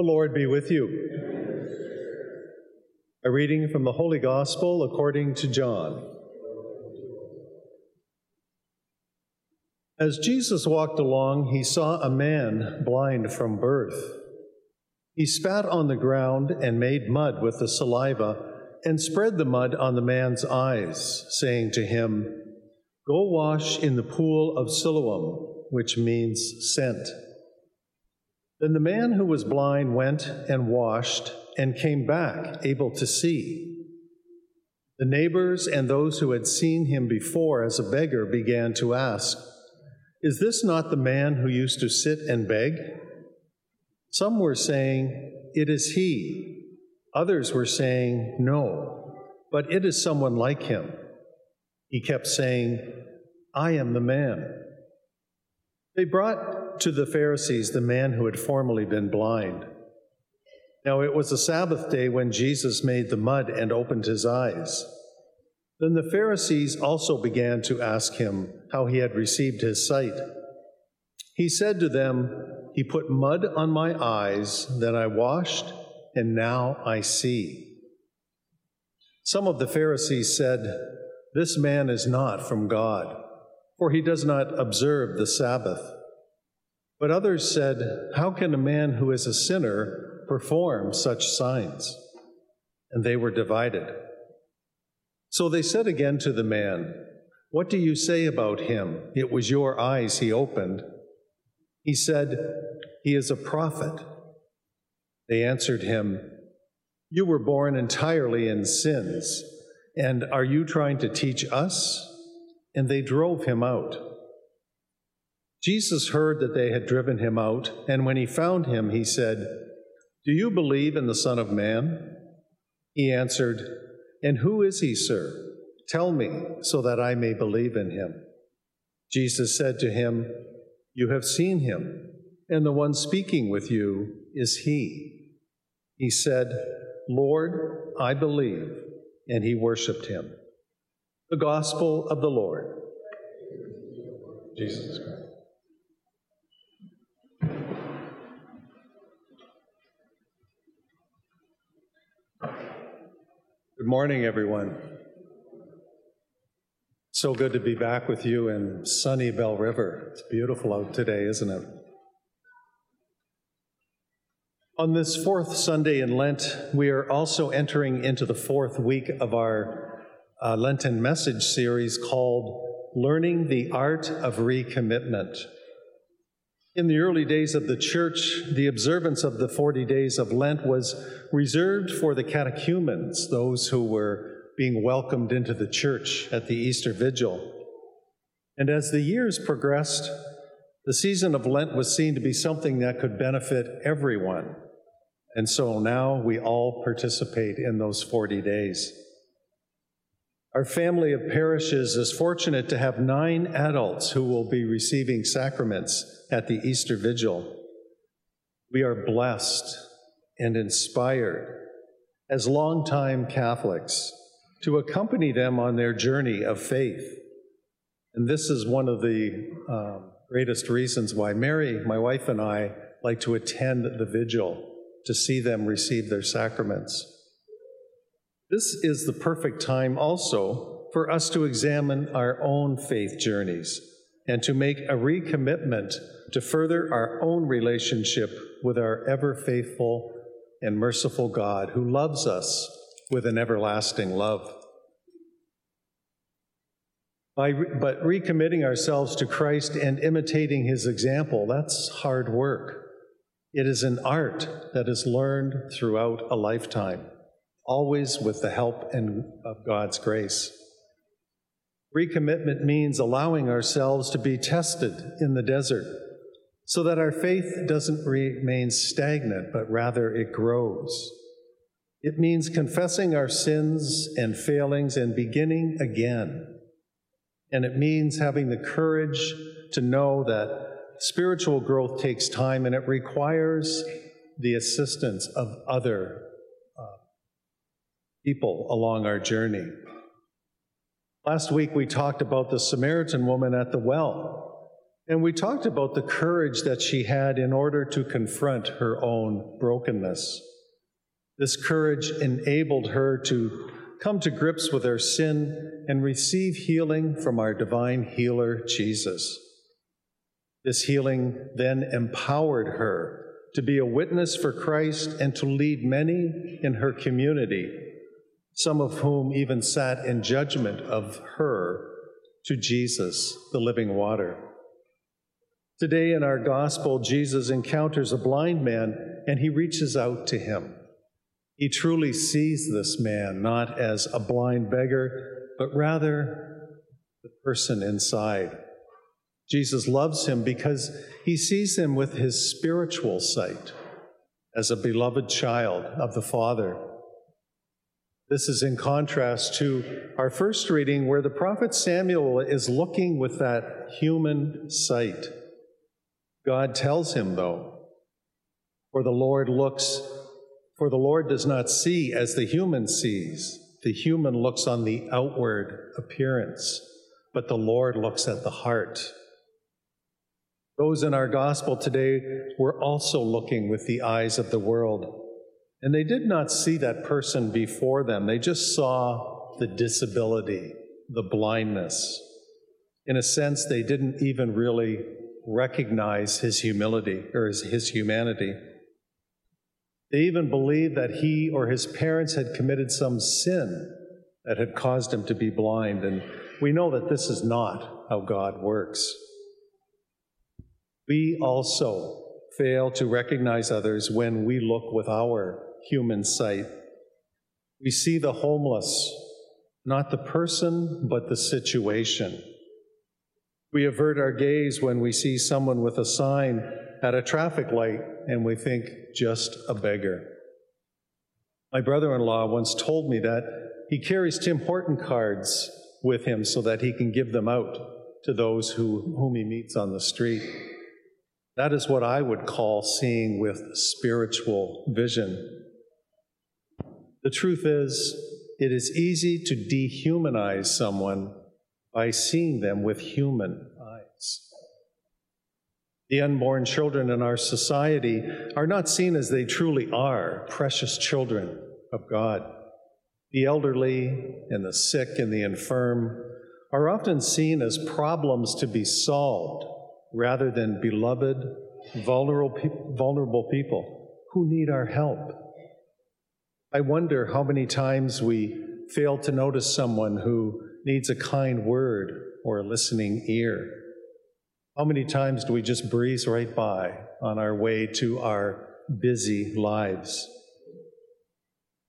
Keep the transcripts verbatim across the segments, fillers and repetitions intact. The Lord be with you. A reading from the Holy Gospel according to John. As Jesus walked along, he saw a man blind from birth. He spat on the ground and made mud with the saliva and spread the mud on the man's eyes, saying to him, "Go wash in the pool of Siloam," which means sent. Then the man who was blind went and washed and came back able to see. The neighbors and those who had seen him before as a beggar began to ask, "Is this not the man who used to sit and beg?" Some were saying, "It is he." Others were saying, "No, but it is someone like him." He kept saying, "I am the man." They brought to the Pharisees the man who had formerly been blind. Now it was a Sabbath day when Jesus made the mud and opened his eyes. Then the Pharisees also began to ask him how he had received his sight. He said to them, "He put mud on my eyes, then I washed, and now I see." Some of the Pharisees said, "This man is not from God, for he does not observe the Sabbath." But others said, "How can a man who is a sinner perform such signs?" And they were divided. So they said again to the man, "What do you say about him? It was your eyes he opened." He said, "He is a prophet." They answered him, "You were born entirely in sins, and are you trying to teach us?" And they drove him out. Jesus heard that they had driven him out, and when he found him, he said, "Do you believe in the Son of Man?" He answered, "And who is he, sir? Tell me, so that I may believe in him." Jesus said to him, "You have seen him, and the one speaking with you is he." He said, "Lord, I believe," and he worshipped him. The Gospel of the Lord. Jesus Christ. Good morning, everyone. So good to be back with you in sunny Bell River. It's beautiful out today, isn't it? On this fourth Sunday in Lent, we are also entering into the fourth week of our uh, Lenten message series called Learning the Art of Recommitment. In the early days of the church, the observance of the forty days of Lent was reserved for the catechumens, those who were being welcomed into the church at the Easter Vigil. And as the years progressed, the season of Lent was seen to be something that could benefit everyone. And so now we all participate in those forty days. Our family of parishes is fortunate to have nine adults who will be receiving sacraments at the Easter Vigil. We are blessed and inspired as longtime Catholics to accompany them on their journey of faith. And this is one of the uh, greatest reasons why Mary, my wife, and I like to attend the vigil to see them receive their sacraments. This is the perfect time also for us to examine our own faith journeys and to make a recommitment to further our own relationship with our ever-faithful and merciful God who loves us with an everlasting love. By re- but recommitting ourselves to Christ and imitating his example, that's hard work. It is an art that is learned throughout a lifetime, always with the help and of God's grace. Recommitment means allowing ourselves to be tested in the desert so that our faith doesn't remain stagnant, but rather it grows. It means confessing our sins and failings and beginning again. And it means having the courage to know that spiritual growth takes time and it requires the assistance of other people along our journey. Last week we talked about the Samaritan woman at the well, And we talked about the courage that she had in order to confront her own brokenness. This courage enabled her to come to grips with her sin and receive healing from our divine healer, Jesus. This healing then empowered her to be a witness for Christ and to lead many in her community, some of whom even sat in judgment of her, to Jesus, the living water. Today in our gospel, Jesus encounters a blind man and he reaches out to him. He truly sees this man not as a blind beggar, but rather the person inside. Jesus loves him because he sees him with his spiritual sight, as a beloved child of the Father. This is in contrast to our first reading, where the prophet Samuel is looking with that human sight. God tells him, though, for the Lord looks For the Lord does not see as the human sees. The human looks on the outward appearance, but the Lord looks at the heart. Those in our gospel today were also looking with the eyes of the world, and they did not see that person before them. They just saw the disability, the blindness. In a sense, they didn't even really recognize his humility or his, his humanity. They even believed that he or his parents had committed some sin that had caused him to be blind, and we know that this is not how God works. We also fail to recognize others when we look with our human sight. We see the homeless, not the person, but the situation. We avert our gaze when we see someone with a sign at a traffic light, and we think, just a beggar. My brother-in-law once told me that he carries Tim Horton cards with him so that he can give them out to those who, whom he meets on the street. That is what I would call seeing with spiritual vision. The truth is, it is easy to dehumanize someone by seeing them with human eyes. The unborn children in our society are not seen as they truly are, precious children of God. The elderly and the sick and the infirm are often seen as problems to be solved rather than beloved, vulnerable, vulnerable people who need our help. I wonder how many times we fail to notice someone who needs a kind word or a listening ear. How many times do we just breeze right by on our way to our busy lives?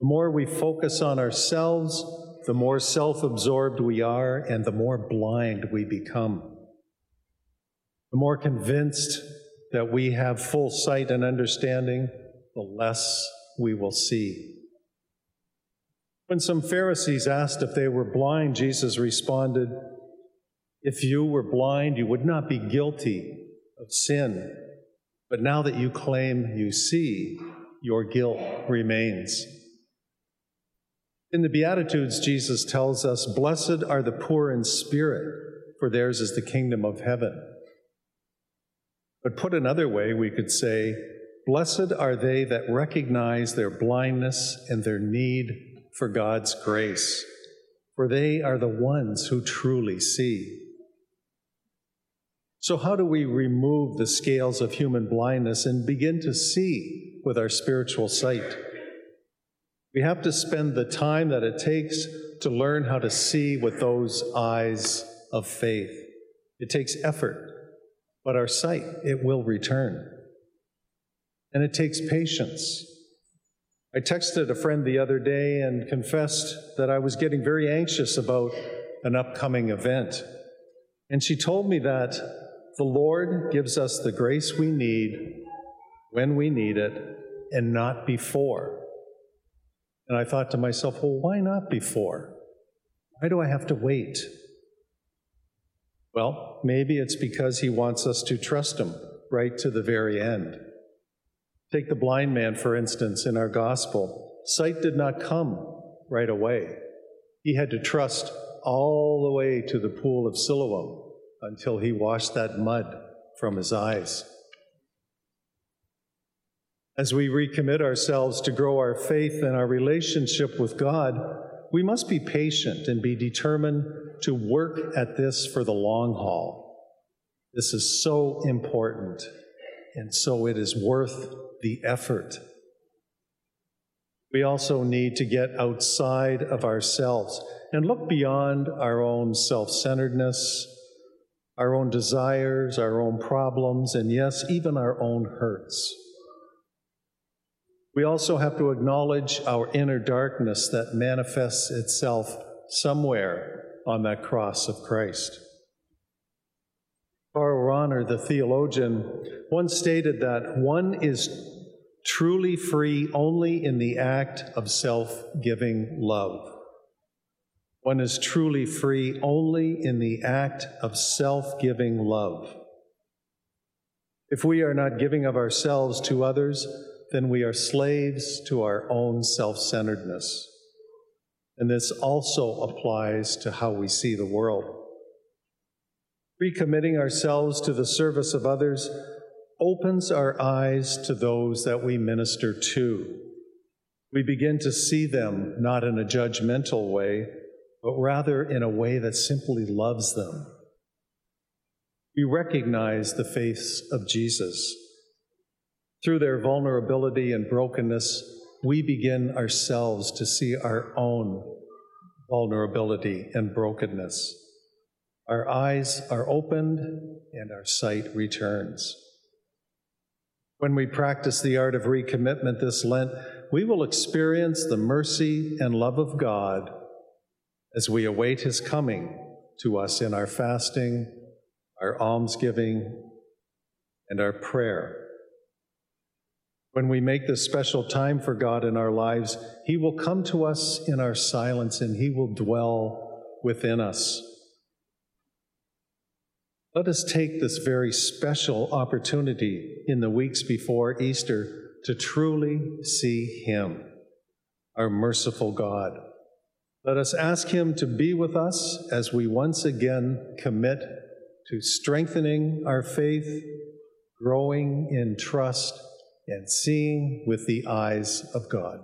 The more we focus on ourselves, the more self-absorbed we are, and the more blind we become. The more convinced that we have full sight and understanding, the less we will see. When some Pharisees asked if they were blind, Jesus responded, "If you were blind, you would not be guilty of sin. But now that you claim you see, your guilt remains." In the Beatitudes, Jesus tells us, "Blessed are the poor in spirit, for theirs is the kingdom of heaven." But put another way, we could say, "Blessed are they that recognize their blindness and their need for God's grace, for they are the ones who truly see." So how do we remove the scales of human blindness and begin to see with our spiritual sight? We have to spend the time that it takes to learn how to see with those eyes of faith. It takes effort, but our sight, it will return. And it takes patience. I texted a friend the other day and confessed that I was getting very anxious about an upcoming event. And she told me that the Lord gives us the grace we need when we need it and not before. And I thought to myself, well, why not before? Why do I have to wait? Well, maybe it's because he wants us to trust him right to the very end. Take the blind man, for instance, in our gospel. Sight did not come right away. He had to trust all the way to the pool of Siloam until he washed that mud from his eyes. As we recommit ourselves to grow our faith and our relationship with God, we must be patient and be determined to work at this for the long haul. This is so important, and so it is worth the effort. We also need to get outside of ourselves and look beyond our own self-centeredness, our own desires, our own problems, and yes, even our own hurts. We also have to acknowledge our inner darkness that manifests itself somewhere on that cross of Christ. Karl Rahner, the theologian, once stated that one is truly free only in the act of self-giving love. One is truly free only in the act of self-giving love. If we are not giving of ourselves to others, then we are slaves to our own self-centeredness. And this also applies to how we see the world. Recommitting ourselves to the service of others opens our eyes to those that we minister to. We begin to see them not in a judgmental way, but rather in a way that simply loves them. We recognize the face of Jesus. Through their vulnerability and brokenness, we begin ourselves to see our own vulnerability and brokenness. Our eyes are opened and our sight returns. When we practice the art of recommitment this Lent, we will experience the mercy and love of God as we await his coming to us in our fasting, our almsgiving, and our prayer. When we make this special time for God in our lives, he will come to us in our silence and he will dwell within us. Let us take this very special opportunity in the weeks before Easter to truly see him, our merciful God. Let us ask him to be with us as we once again commit to strengthening our faith, growing in trust, and seeing with the eyes of God.